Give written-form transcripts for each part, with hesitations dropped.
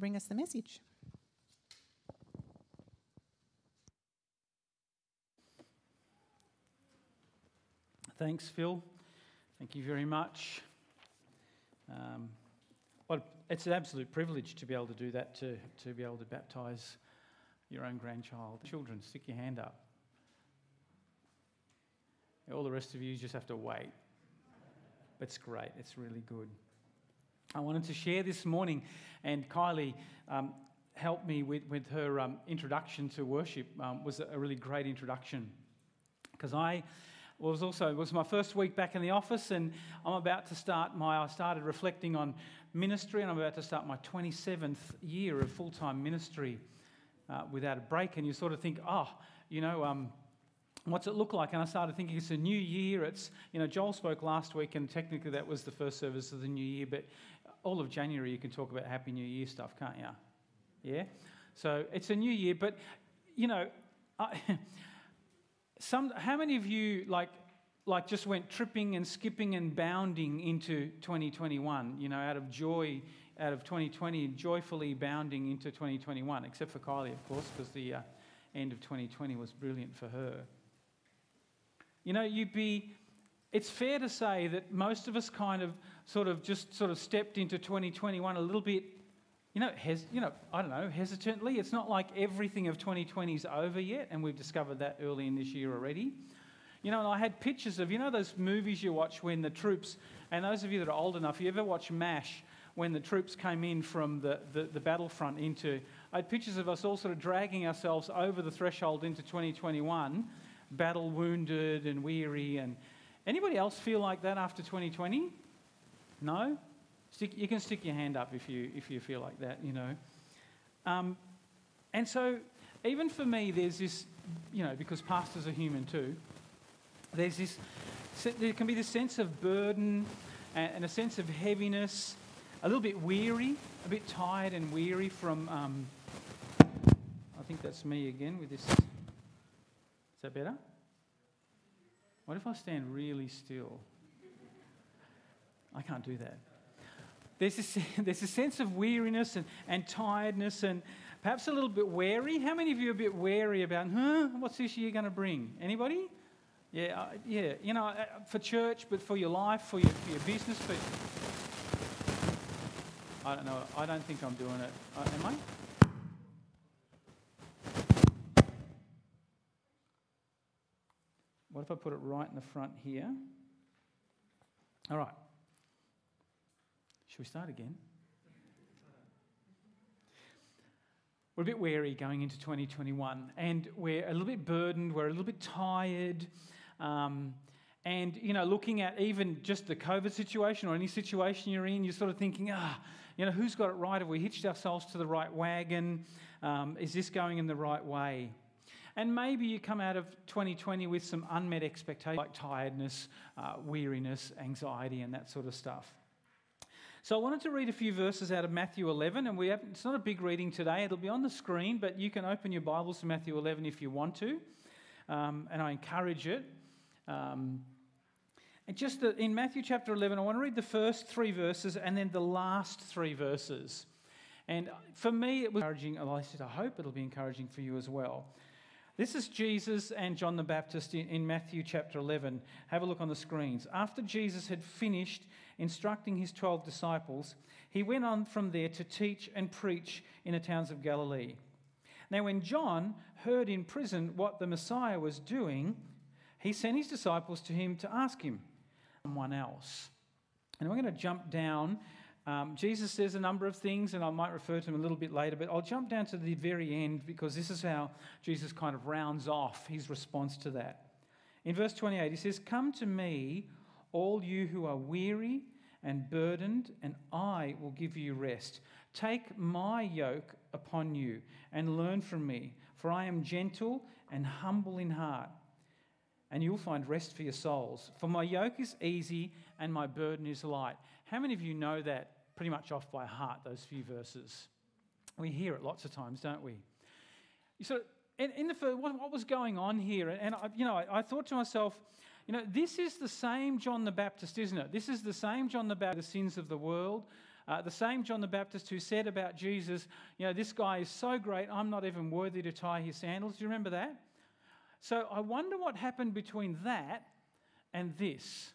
bring us the message. Thanks, Phil. Thank you very much. Well, it's an absolute privilege to be able to do that, to be able to baptise your own grandchild. Children, stick your hand up. All the rest of you just have to wait. It's great. It's really good. I wanted to share this morning, and Kylie helped me with her introduction to worship. Was a really great introduction, because it was my first week back in the office, and I started reflecting on ministry, and I'm about to start my 27th year of full-time ministry without a break. And you sort of think, what's it look like? And I started thinking, it's a new year. Joel spoke last week, and technically that was the first service of the new year, but all of January you can talk about Happy New Year stuff, can't you? Yeah? So it's a new year, but, how many of you, like just went tripping and skipping and bounding into 2021, out of joy, out of 2020, joyfully bounding into 2021, except for Kylie, of course, because the end of 2020 was brilliant for her. It's fair to say that most of us kind of stepped into 2021 a little bit, hesitantly. It's not like everything of 2020 is over yet, and we've discovered that early in this year already. And I had pictures of, those movies you watch when the troops, and those of you that are old enough, you ever watch MASH, when the troops came in from the battlefront into, I had pictures of us all sort of dragging ourselves over the threshold into 2021, battle wounded and weary. And anybody else feel like that after 2020? No? You can stick your hand up if you feel like that, And so even for me, there's this, because pastors are human too, there can be this sense of burden and a sense of heaviness, a little bit weary, a bit tired and weary from, I think that's me again with this. Is that better? What if I stand really still? I can't do that. There's a sense of weariness and tiredness and perhaps a little bit wary. How many of you are a bit wary about, what's this year going to bring? Anybody? Yeah. For church, but for your life, for your business. I don't know. I don't think I'm doing it. Am I? What if I put it right in the front here? All right. Should we start again? We're a bit wary going into 2021, and we're a little bit burdened, we're a little bit tired, and, looking at even just the COVID situation or any situation you're in, you're sort of thinking, who's got it right? Have we hitched ourselves to the right wagon? Is this going in the right way? And maybe you come out of 2020 with some unmet expectations, like tiredness, weariness, anxiety, and that sort of stuff. So I wanted to read a few verses out of Matthew 11, and it's not a big reading today. It'll be on the screen, but you can open your Bibles to Matthew 11 if you want to, and I encourage it. And in Matthew chapter 11, I want to read the first three verses and then the last three verses. And for me, it was encouraging. I said, I hope it'll be encouraging for you as well. This is Jesus and John the Baptist in Matthew chapter 11. Have a look on the screens. After Jesus had finished instructing his 12 disciples, he went on from there to teach and preach in the towns of Galilee. Now, when John heard in prison what the Messiah was doing, he sent his disciples to him to ask him, someone else. And we're going to jump down. Jesus says a number of things, and I might refer to them a little bit later, but I'll jump down to the very end, because this is how Jesus kind of rounds off his response to that. In verse 28, he says, "Come to me, all you who are weary and burdened, and I will give you rest. Take my yoke upon you and learn from me, for I am gentle and humble in heart, and you'll find rest for your souls. For my yoke is easy and my burden is light." How many of you know that pretty much off by heart, those few verses? We hear it lots of times, don't we? What was going on here? And I thought to myself, this is the same John the Baptist, isn't it? This is the same John the Baptist, the sins of the world, The same John the Baptist who said about Jesus, you know, this guy is so great, I'm not even worthy to tie his sandals. Do you remember that? So I wonder what happened between that and this.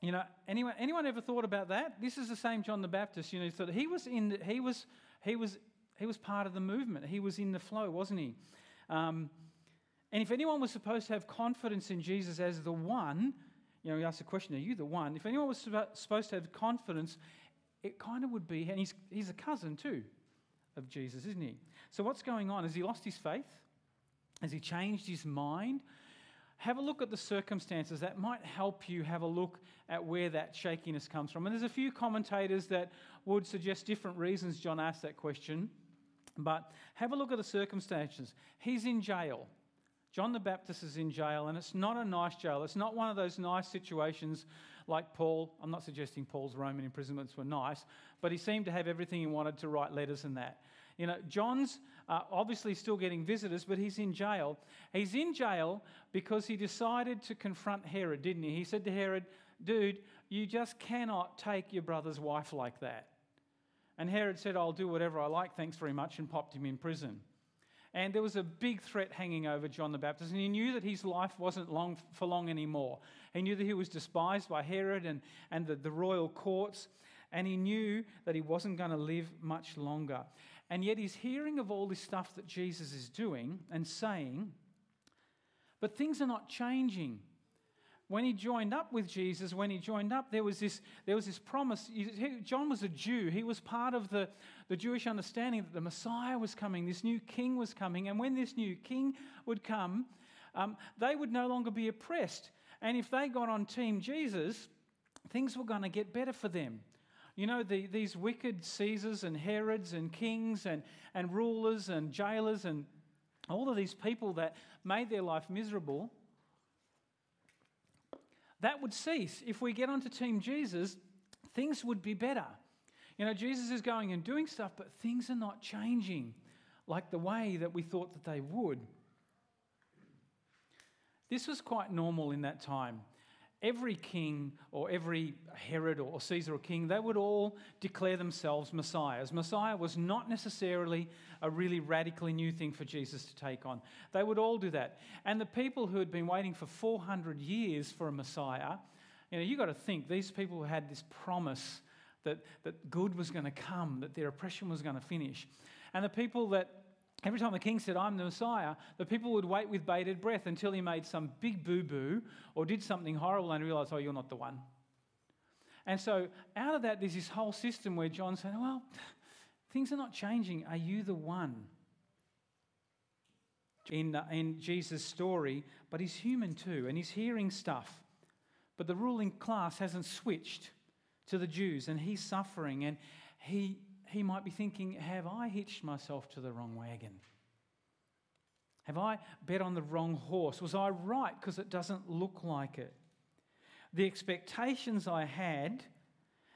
You know, anyone ever thought about that? This is the same John the Baptist. You know, so he was part of the movement. He was in the flow, wasn't he? And if anyone was supposed to have confidence in Jesus as the one, you know, we ask the question, are you the one? If anyone was supposed to have confidence, it kind of would be, and he's a cousin too of Jesus, isn't he? So what's going on? Has he lost his faith? Has he changed his mind? Have a look at the circumstances. That might help you have a look at where that shakiness comes from. And there's a few commentators that would suggest different reasons John asked that question. But have a look at the circumstances. He's in jail. John the Baptist is in jail, and it's not a nice jail. It's not one of those nice situations like Paul. I'm not suggesting Paul's Roman imprisonments were nice, but he seemed to have everything he wanted to write letters and that. You know, John's obviously still getting visitors, but he's in jail. He's in jail because he decided to confront Herod, didn't he? He said to Herod, dude, you just cannot take your brother's wife like that. And Herod said, I'll do whatever I like, thanks very much, and popped him in prison. And there was a big threat hanging over John the Baptist, and he knew that his life wasn't for long anymore. He knew that he was despised by Herod and the royal courts, and he knew that he wasn't going to live much longer. And yet he's hearing of all this stuff that Jesus is doing and saying, but things are not changing. When he joined up with Jesus, there was this promise. John was a Jew. He was part of the Jewish understanding that the Messiah was coming, this new king was coming. And when this new king would come, they would no longer be oppressed. And if they got on team Jesus, things were going to get better for them. You know, these wicked Caesars and Herods and kings and rulers and jailers and all of these people that made their life miserable, that would cease. If we get onto Team Jesus, things would be better. You know, Jesus is going and doing stuff, but things are not changing like the way that we thought that they would. This was quite normal in that time. Every king or every Herod or Caesar or king, they would all declare themselves messiahs. Messiah was not necessarily a really radically new thing for Jesus to take on. They would all do that. And the people who had been waiting for 400 years for a messiah, you know, you've got to think, these people had this promise that good was going to come, that their oppression was going to finish. And the people that, every time the king said, I'm the Messiah, the people would wait with bated breath until he made some big boo-boo or did something horrible and realised, oh, you're not the one. And so out of that, there's this whole system where John said, well, things are not changing. Are you the one? In Jesus' story, but he's human too, and he's hearing stuff. But the ruling class hasn't switched to the Jews, and he's suffering, and he might be thinking, have I hitched myself to the wrong wagon? Have I bet on the wrong horse? Was I right because it doesn't look like it? The expectations I had,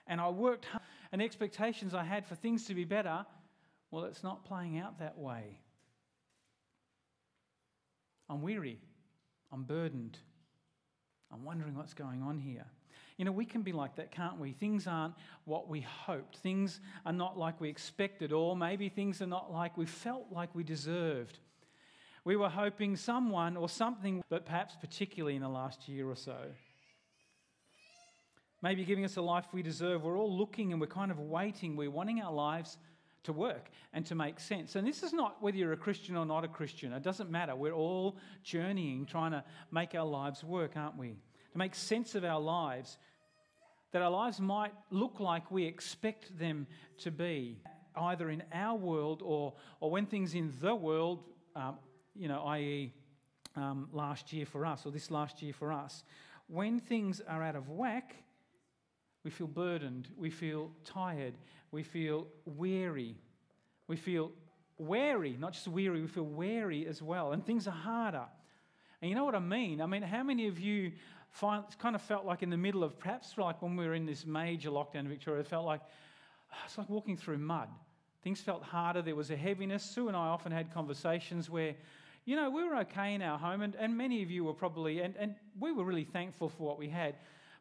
and I worked hard, and the expectations I had for things to be better, well, it's not playing out that way. I'm weary. I'm burdened. I'm wondering what's going on here. You know, we can be like that, can't we? Things aren't what we hoped. Things are not like we expected, or maybe things are not like we felt like we deserved. We were hoping someone or something, but perhaps particularly in the last year or so. Maybe giving us a life we deserve. We're all looking and we're kind of waiting. We're wanting our lives to work and to make sense. And this is not whether you're a Christian or not a Christian. It doesn't matter. We're all journeying, trying to make our lives work, aren't we? To make sense of our lives, that our lives might look like we expect them to be, either in our world or when things in the world, you know, i.e. last year for us or this last year for us, when things are out of whack, we feel burdened, we feel tired, we feel weary. We feel wary, not just weary, we feel wary as well. And things are harder. And you know what I mean? I mean, how many of you kind of felt like in the middle of, perhaps like when we were in this major lockdown in Victoria, it felt like, it's like walking through mud. Things felt harder, there was a heaviness. Sue and I often had conversations where, you know, we were okay in our home, and many of you were probably, and we were really thankful for what we had.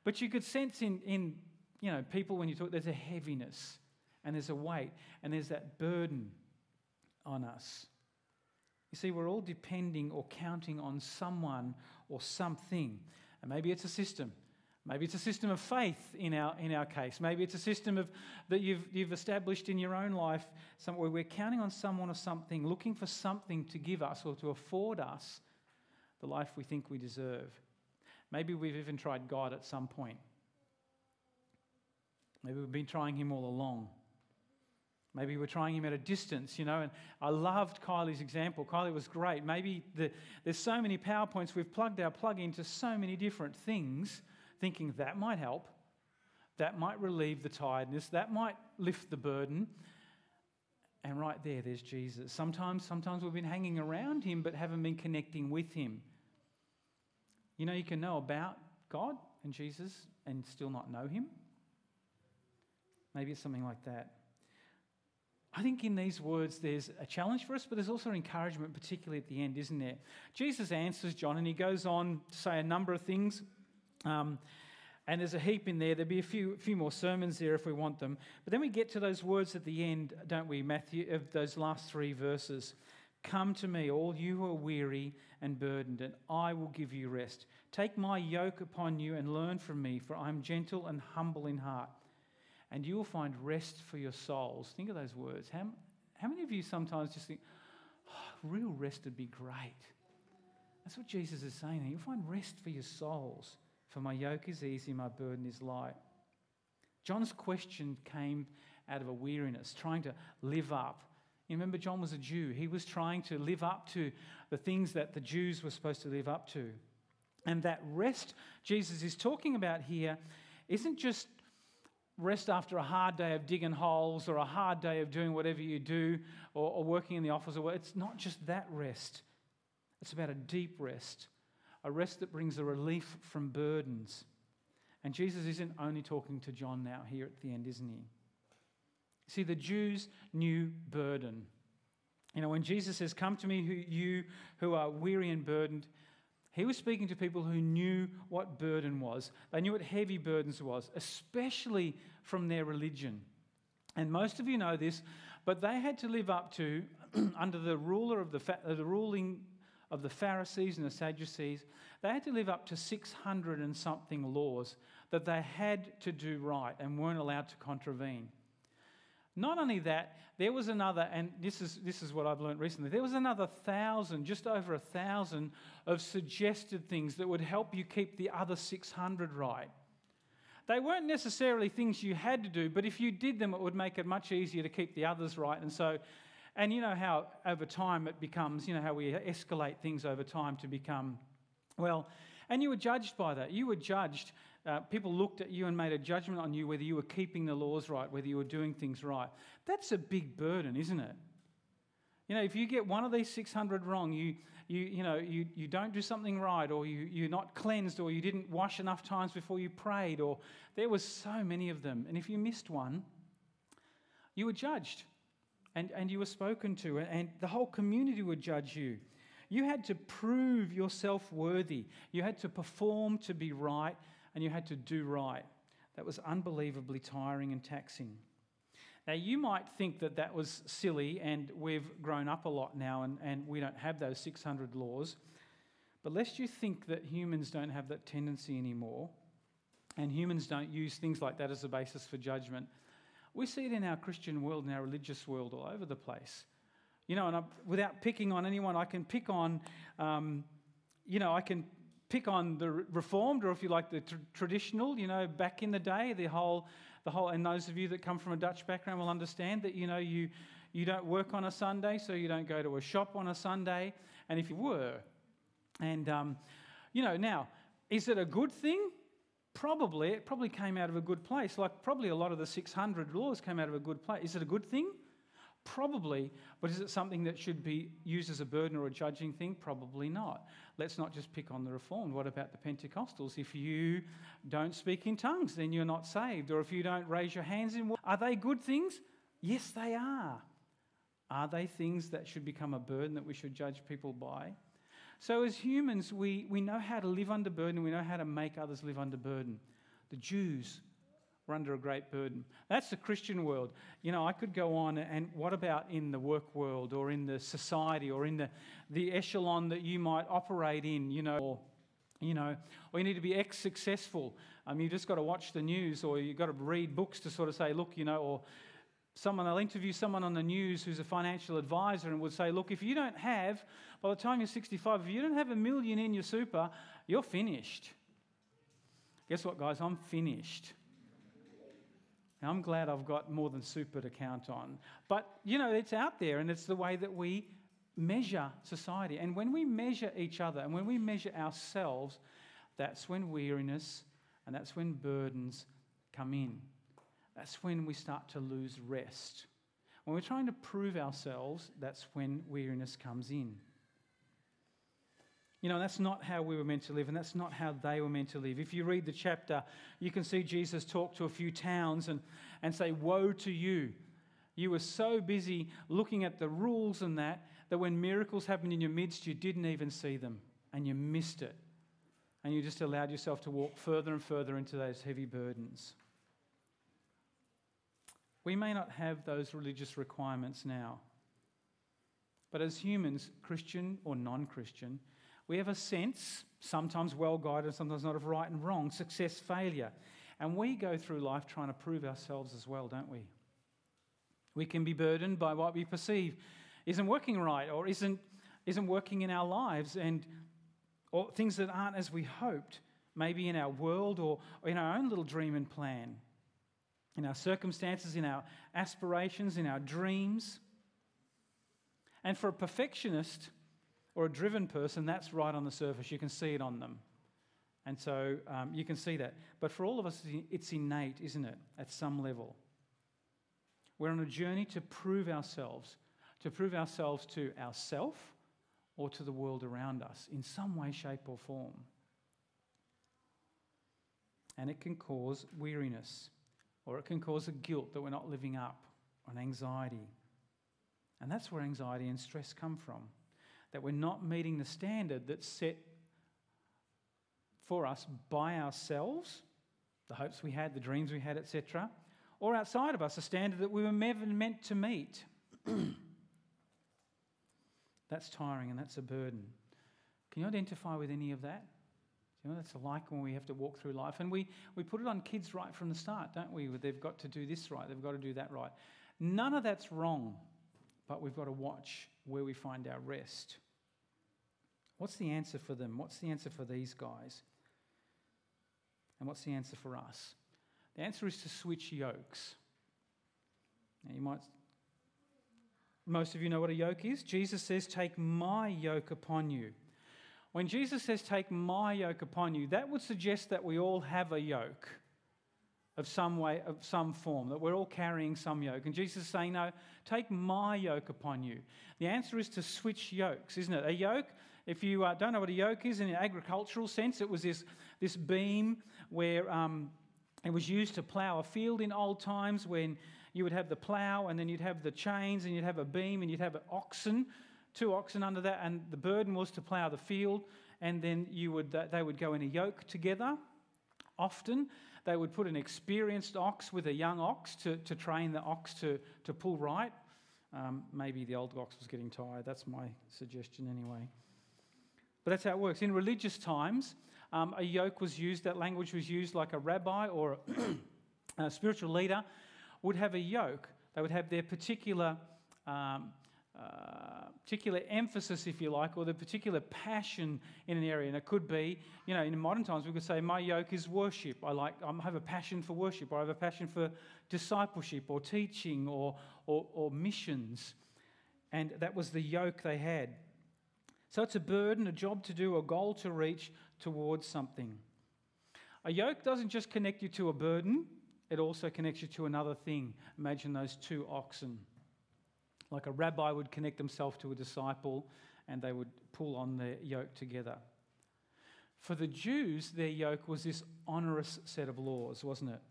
But you could sense in you know, people, when you talk, there's a heaviness and there's a weight and there's that burden on us. You see, we're all depending or counting on someone or something. And maybe it's a system. Maybe it's a system of faith in our case. Maybe it's a system of that you've established in your own life somewhere. We're counting on someone or something, looking for something to give us or to afford us the life we think we deserve. Maybe we've even tried God at some point. Maybe we've been trying him all along. Maybe we're trying him at a distance, you know, and I loved Kylie's example. Kylie was great. Maybe there's so many PowerPoints, we've plugged our plug into so many different things, thinking that might help, that might relieve the tiredness, that might lift the burden. And right there's Jesus. Sometimes we've been hanging around him but haven't been connecting with him. You know, you can know about God and Jesus and still not know him. Maybe it's something like that. I think in these words there's a challenge for us, but there's also encouragement, particularly at the end, isn't there? Jesus answers John and he goes on to say a number of things. And there's a heap in there. There'll be a few more sermons there if we want them. But then we get to those words at the end, don't we, Matthew, of those last three verses. Come to me, all you who are weary and burdened, and I will give you rest. Take my yoke upon you and learn from me, for I am gentle and humble in heart. And you will find rest for your souls. Think of those words. How many of you sometimes just think, oh, real rest would be great? That's what Jesus is saying. You'll find rest for your souls. For my yoke is easy, my burden is light. John's question came out of a weariness, trying to live up. You remember, John was a Jew. He was trying to live up to the things that the Jews were supposed to live up to. And that rest Jesus is talking about here isn't just rest after a hard day of digging holes or a hard day of doing whatever you do or working in the office. It's not just that rest. It's about a deep rest. A rest that brings a relief from burdens. And Jesus isn't only talking to John now here at the end, isn't he? See, the Jews knew burden. You know, when Jesus says, come to me, you who are weary and burdened, he was speaking to people who knew what burden was. They knew what heavy burdens was, especially from their religion. And most of you know this, but they had to live up to, under the ruler of the ruling of the Pharisees and the Sadducees, they had to live up to 600 and something laws that they had to do right and weren't allowed to contravene. Not only that, there was another, and this is what I've learned recently, there was another 1,000, just over 1,000 of suggested things that would help you keep the other 600 right. They weren't necessarily things you had to do, but if you did them, it would make it much easier to keep the others right. And you know how over time it becomes, you know how we escalate things over time to become, well, and you were judged by that. You were judged. People looked at you and made a judgment on you whether you were keeping the laws right, whether you were doing things right. That's a big burden, isn't it? You know, if you get one of these 600 wrong, you don't do something right, or you're not cleansed, or you didn't wash enough times before you prayed, or there was so many of them. And if you missed one, you were judged. And you were spoken to, and the whole community would judge you. You had to prove yourself worthy. You had to perform to be right, and you had to do right. That was unbelievably tiring and taxing. Now, you might think that that was silly, and we've grown up a lot now, and we don't have those 600 laws. But lest you think that humans don't have that tendency anymore, and humans don't use things like that as a basis for judgment, we see it in our Christian world, in our religious world, all over the place. You know, and without picking on anyone, I can pick on, the Reformed, or if you like, the traditional. You know, back in the day, the whole, and those of you that come from a Dutch background will understand that. You know, you don't work on a Sunday, so you don't go to a shop on a Sunday. And if you were, and now, is it a good thing? Probably, it probably came out of a good place. Like probably a lot of the 600 laws came out of a good place. Is it a good thing? Probably, but is it something that should be used as a burden or a judging thing? Probably not. Let's not just pick on the Reformed. What about the Pentecostals? If you don't speak in tongues, then you're not saved. Or if you don't raise your hands in worship, are they good things? Yes, they are. Are they things that should become a burden that we should judge people by? So as humans, we know how to live under burden. We know how to make others live under burden. The Jews We're under a great burden. That's the Christian world. You know, I could go on, and what about in the work world or in the society or in the echelon that you might operate in, you know, or you need to be successful. You've just got to watch the news, or you've got to read books to sort of say, look, you know, or someone, they'll interview someone on the news who's a financial advisor and would say, look, if you don't have, by the time you're 65, if you don't have $1 million in your super, you're finished. Guess what, guys? I'm finished. And I'm glad I've got more than super to count on. But, you know, it's out there, and it's the way that we measure society. And when we measure each other and when we measure ourselves, that's when weariness and that's when burdens come in. That's when we start to lose rest. When we're trying to prove ourselves, that's when weariness comes in. You know, that's not how we were meant to live, and that's not how they were meant to live. If you read the chapter, you can see Jesus talk to a few towns and say, woe to you. You were so busy looking at the rules and that when miracles happened in your midst, you didn't even see them, and you missed it. And you just allowed yourself to walk further and further into those heavy burdens. We may not have those religious requirements now, but as humans, Christian or non-Christian, we have a sense, sometimes well-guided, sometimes not, of right and wrong, success, failure. And we go through life trying to prove ourselves as well, don't we? We can be burdened by what we perceive isn't working right, or isn't working in our lives, and or things that aren't as we hoped, maybe in our world or in our own little dream and plan, in our circumstances, in our aspirations, in our dreams. And for a perfectionist or a driven person, that's right on the surface. You can see it on them. And so you can see that. But for all of us, it's innate, isn't it, at some level? We're on a journey to prove ourselves to ourselves or to the world around us in some way, shape or form. And it can cause weariness, or it can cause a guilt that we're not living up, or an anxiety. And that's where anxiety and stress come from. That we're not meeting the standard that's set for us by ourselves, the hopes we had, the dreams we had, etc., or outside of us, a standard that we were never meant to meet. That's tiring, and that's a burden. Can you identify with any of that? You know, that's like when we have to walk through life, and we put it on kids right from the start, don't we? They've got to do this right, they've got to do that right. None of that's wrong, but we've got to watch where we find our rest. What's the answer for them? What's the answer for these guys? And what's the answer for us? The answer is to switch yokes. Now most of you know what a yoke is. Jesus says, take my yoke upon you. When Jesus says, take my yoke upon you, that would suggest that we all have a yoke of some way, of some form, that we're all carrying some yoke. And Jesus is saying, no, take my yoke upon you. The answer is to switch yokes, isn't it? A yoke, if you don't know what a yoke is in an agricultural sense, it was this beam where it was used to plough a field in old times, when you would have the plough and then you'd have the chains and you'd have a beam and you'd have two oxen under that, and the burden was to plough the field, and then they would go in a yoke together. Often they would put an experienced ox with a young ox to train the ox to pull right. Maybe the old ox was getting tired. That's my suggestion anyway. But that's how it works. In religious times, a yoke was used, that language was used, like a rabbi or a spiritual leader would have a yoke. They would have their particular emphasis, if you like, or the particular passion in an area. And it could be, you know, in modern times we could say, my yoke is worship. I have a passion for worship, or I have a passion for discipleship or teaching or missions. And that was the yoke they had. So it's a burden, a job to do, a goal to reach towards something. A yoke doesn't just connect you to a burden, it also connects you to another thing. Imagine those two oxen. Like a rabbi would connect themselves to a disciple, and they would pull on their yoke together. For the Jews, their yoke was this onerous set of laws, wasn't it?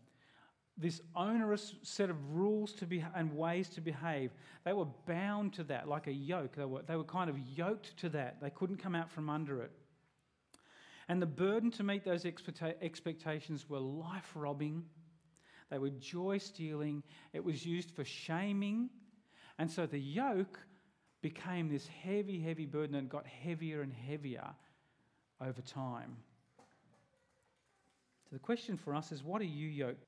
This onerous set of rules and ways to behave. They were bound to that, like a yoke. They were kind of yoked to that. They couldn't come out from under it. And the burden to meet those expectations were life-robbing. They were joy-stealing. It was used for shaming. And so the yoke became this heavy, heavy burden and got heavier and heavier over time. So the question for us is, what are you yoked?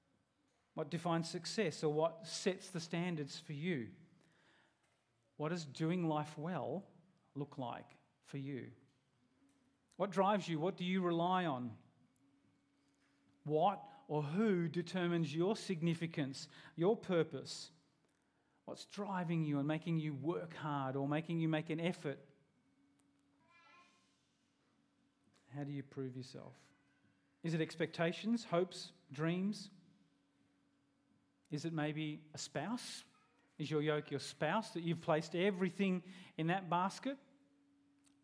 What defines success, or what sets the standards for you? What does doing life well look like for you? What drives you? What do you rely on? What or who determines your significance, your purpose? What's driving you and making you work hard or making you make an effort? How do you prove yourself? Is it expectations, hopes, dreams? Is it maybe a spouse? Is your yoke your spouse, that you've placed everything in that basket?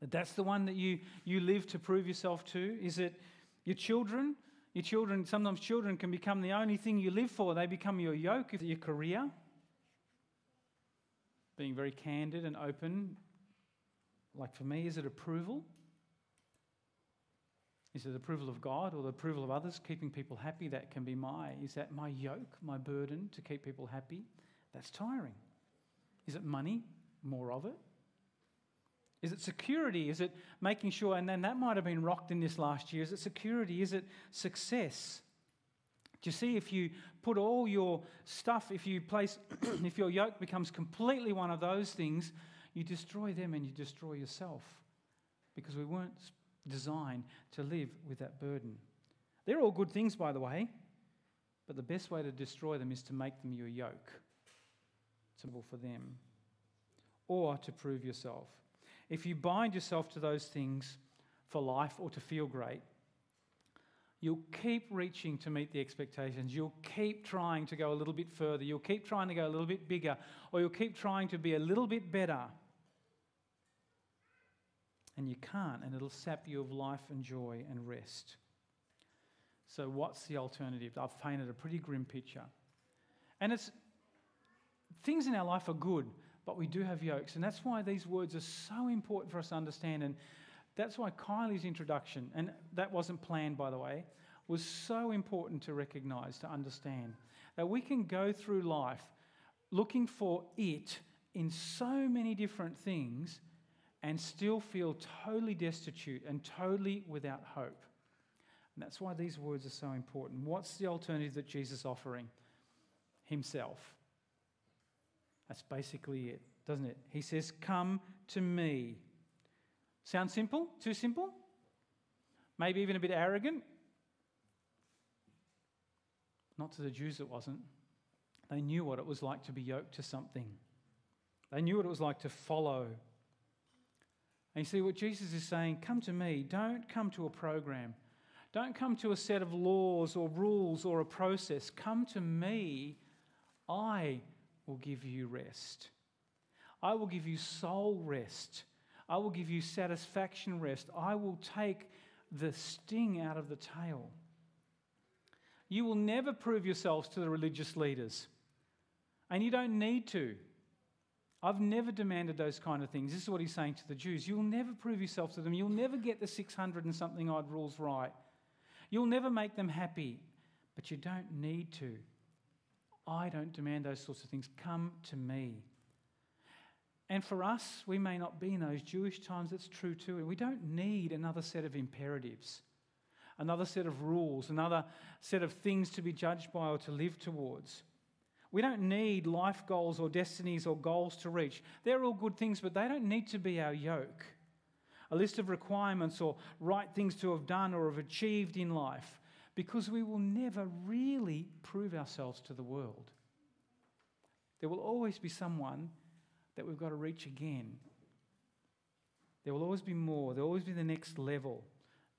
That's the one that you live to prove yourself to? Is it your children? Your children, sometimes children can become the only thing you live for. They become your yoke. Is it your career? Being very candid and open. Like for me, is it approval? Is it the approval of God or the approval of others? Keeping people happy, that can be is that my yoke, my burden to keep people happy? That's tiring. Is it money? More of it? Is it security? Is it making sure, and then that might have been rocked in this last year, is it security? Is it success? Do you see, if you put all your stuff, if your yoke becomes completely one of those things, you destroy them and you destroy yourself, because we weren't designed to live with that burden. They're all good things, by the way, but the best way to destroy them is to make them your yoke. It's simple for them. Or to prove yourself. If you bind yourself to those things for life or to feel great, you'll keep reaching to meet the expectations. You'll keep trying to go a little bit further. You'll keep trying to go a little bit bigger, or you'll keep trying to be a little bit better. And you can't, and it'll sap you of life and joy and rest. So what's the alternative? I've painted a pretty grim picture. And it's things in our life are good, but we do have yokes, and that's why these words are so important for us to understand, and that's why Kylie's introduction, and that wasn't planned, by the way, was so important to recognise, to understand, that we can go through life looking for it in so many different things and still feel totally destitute and totally without hope. And that's why these words are so important. What's the alternative that Jesus is offering? Himself. That's basically it, doesn't it? He says, come to me. Sound simple? Too simple? Maybe even a bit arrogant? Not to the Jews, it wasn't. They knew what it was like to be yoked to something. They knew what it was like to follow. And you see what Jesus is saying, come to me. Don't come to a program. Don't come to a set of laws or rules or a process. Come to me. I will give you rest. I will give you soul rest. I will give you satisfaction rest. I will take the sting out of the tail. You will never prove yourselves to the religious leaders, and you don't need to. I've never demanded those kind of things. This is what he's saying to the Jews. You'll never prove yourself to them. You'll never get the 600 and something odd rules right. You'll never make them happy, but you don't need to. I don't demand those sorts of things. Come to me. And for us, we may not be in those Jewish times. That's true too. And we don't need another set of imperatives, another set of rules, another set of things to be judged by or to live towards. We don't need life goals or destinies or goals to reach. They're all good things, but they don't need to be our yoke. A list of requirements or right things to have done or have achieved in life, because we will never really prove ourselves to the world. There will always be someone that we've got to reach again. There will always be more. There will always be the next level,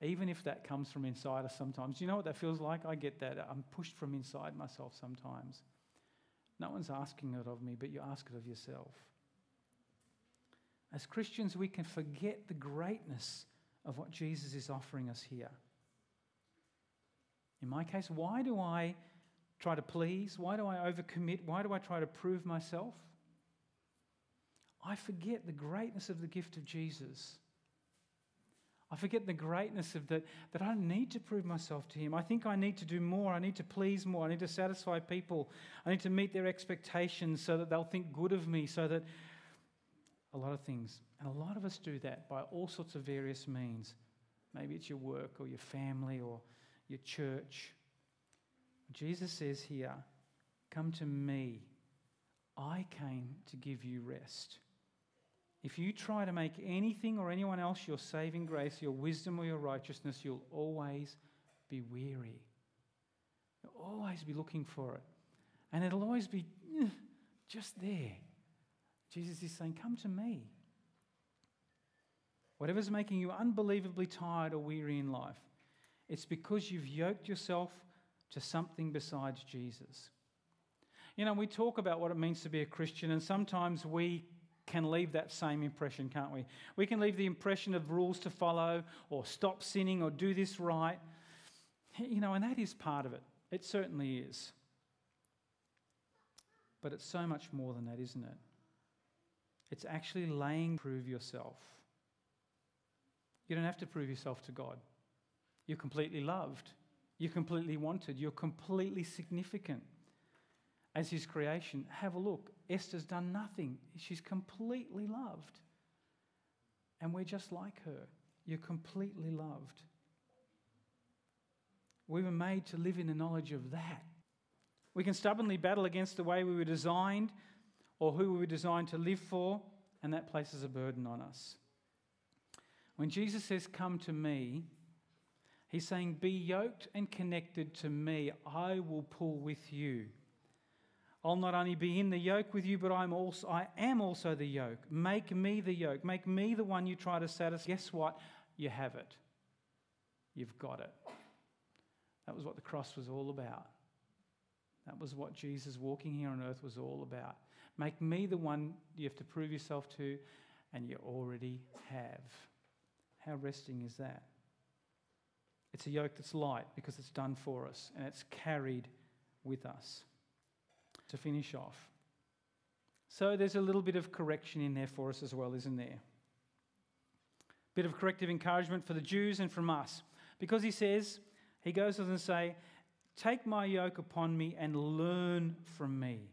even if that comes from inside us sometimes. Do you know what that feels like? I get that. I'm pushed from inside myself sometimes. No one's asking it of me, but you ask it of yourself. As Christians, we can forget the greatness of what Jesus is offering us here. In my case, why do I try to please? Why do I overcommit? Why do I try to prove myself? I forget the greatness of the gift of Jesus. I forget the greatness of that I don't need to prove myself to him. I think I need to do more. I need to please more. I need to satisfy people. I need to meet their expectations so that they'll think good of me, so that a lot of things. And a lot of us do that by all sorts of various means. Maybe it's your work or your family or your church. Jesus says here, come to me. I came to give you rest. If you try to make anything or anyone else your saving grace, your wisdom or your righteousness, you'll always be weary. You'll always be looking for it. And it'll always be just there. Jesus is saying, come to me. Whatever's making you unbelievably tired or weary in life, it's because you've yoked yourself to something besides Jesus. You know, we talk about what it means to be a Christian, and sometimes we can leave that same impression, can't we? We can leave the impression of rules to follow or stop sinning or do this right. You know, and that is part of it. It certainly is. But it's so much more than that, isn't it? It's actually laying prove yourself. You don't have to prove yourself to God. You're completely loved. You're completely wanted. You're completely significant. As his creation, have a look. Esther's done nothing. She's completely loved. And we're just like her. You're completely loved. We were made to live in the knowledge of that. We can stubbornly battle against the way we were designed or who we were designed to live for, and that places a burden on us. When Jesus says, come to me, he's saying, be yoked and connected to me. I will pull with you. I'll not only be in the yoke with you, but I am also the yoke. Make me the yoke. Make me the one you try to satisfy. Guess what? You have it. You've got it. That was what the cross was all about. That was what Jesus walking here on earth was all about. Make me the one you have to prove yourself to, and you already have. How resting is that? It's a yoke that's light because it's done for us and it's carried with us. To finish off. So there's a little bit of correction in there for us as well, isn't there? Bit of corrective encouragement for the Jews and from us. Because he goes on and say, take my yoke upon me and learn from me.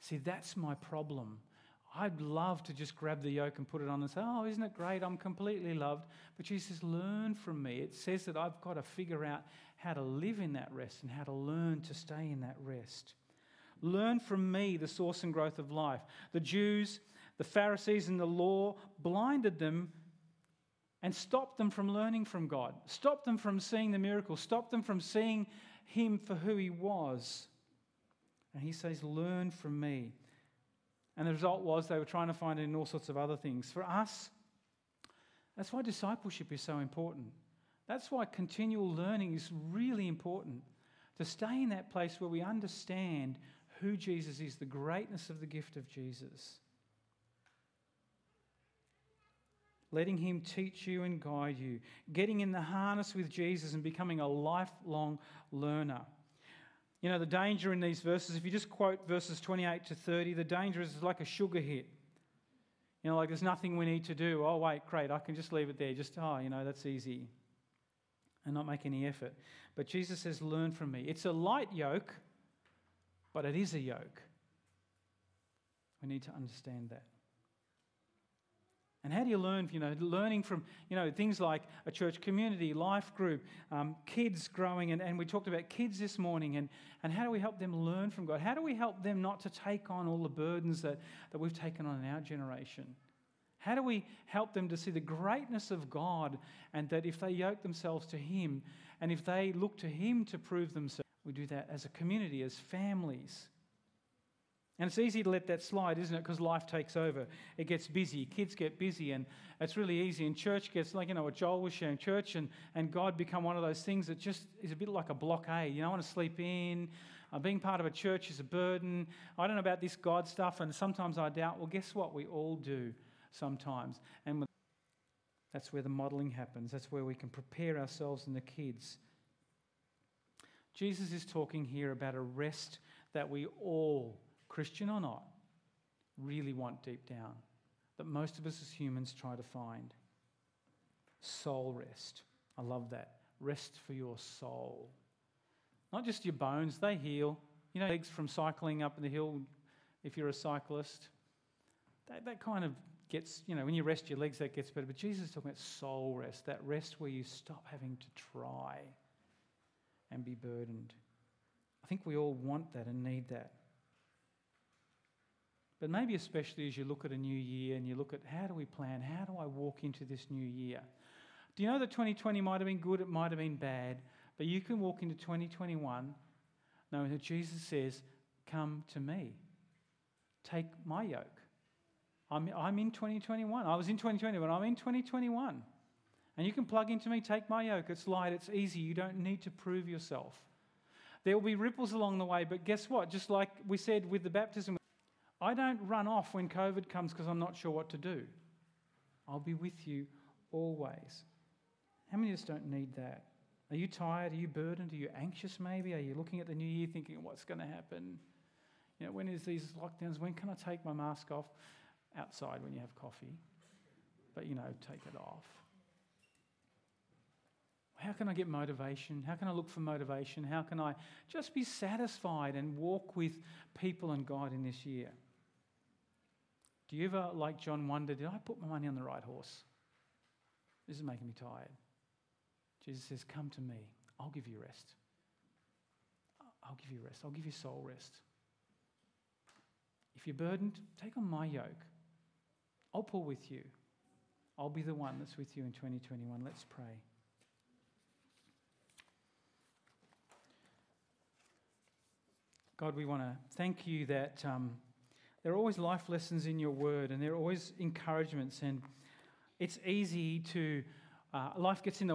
See, that's my problem. I'd love to just grab the yoke and put it on and say, oh, isn't it great? I'm completely loved. But Jesus says, learn from me. It says that I've got to figure out how to live in that rest and how to learn to stay in that rest. Learn from me the source and growth of life. The Jews, the Pharisees and the law blinded them and stopped them from learning from God, stopped them from seeing the miracles, stopped them from seeing him for who he was. And he says, learn from me. And the result was they were trying to find it in all sorts of other things. For us, that's why discipleship is so important. That's why continual learning is really important. To stay in that place where we understand who Jesus is, the greatness of the gift of Jesus. Letting him teach you and guide you. Getting in the harness with Jesus and becoming a lifelong learner. You know, the danger in these verses, if you just quote verses 28 to 30, the danger is like a sugar hit. You know, like there's nothing we need to do. Oh, wait, great, I can just leave it there. That's easy. And not make any effort. But Jesus says, learn from me. It's a light yoke, but it is a yoke. We need to understand that. And how do you learn? Learning from things like a church community, life group, kids growing, and we talked about kids this morning, and how do we help them learn from God? How do we help them not to take on all the burdens that we've taken on in our generation? How do we help them to see the greatness of God, and that if they yoke themselves to him and if they look to him to prove themselves, we do that as a community, as families. And it's easy to let that slide, isn't it? Because life takes over. It gets busy. Kids get busy, and it's really easy. And church gets what Joel was sharing. Church and God become one of those things that just is a bit like a blockade. I want to sleep in. Being part of a church is a burden. I don't know about this God stuff, and sometimes I doubt. Well, guess what? We all do. Sometimes. And that's where the modelling happens. That's where we can prepare ourselves and the kids. Jesus is talking here about a rest that we all, Christian or not, really want deep down, that most of us as humans try to find. soul rest. I love that. Rest for your soul. Not just your bones, they heal. You know, legs from cycling up the hill, if you're a cyclist. That kind of gets, you know, when you rest your legs, that gets better. But Jesus is talking about soul rest, that rest where you stop having to try and be burdened. I think we all want that and need that. But maybe especially as you look at a new year and you look at how do we plan, how do I walk into this new year? Do you know that 2020 might have been good, it might have been bad, but you can walk into 2021 knowing that Jesus says, come to me, take my yoke. I'm in 2021. I was in 2020, but I'm in 2021. And you can plug into me, take my yoke. It's light, it's easy. You don't need to prove yourself. There will be ripples along the way, but guess what? Just like we said with the baptism, I don't run off when COVID comes because I'm not sure what to do. I'll be with you always. How many of us don't need that? Are you tired? Are you burdened? Are you anxious maybe? Are you looking at the new year thinking, what's going to happen? You know, when is these lockdowns? When can I take my mask off? Outside when you have coffee, but, you know, take it off. How can I get motivation? How can I look for motivation? How can I just be satisfied and walk with people and God in this year? Do you ever, like John, wonder, did I put my money on the right horse? This is making me tired. Jesus says, come to me. I'll give you rest. I'll give you rest. I'll give you soul rest. If you're burdened, take on my yoke. I'll pull with you. I'll be the one that's with you in 2021. Let's pray. God, we want to thank you that there are always life lessons in your word, and there are always encouragements, and it's easy to, life gets in the way.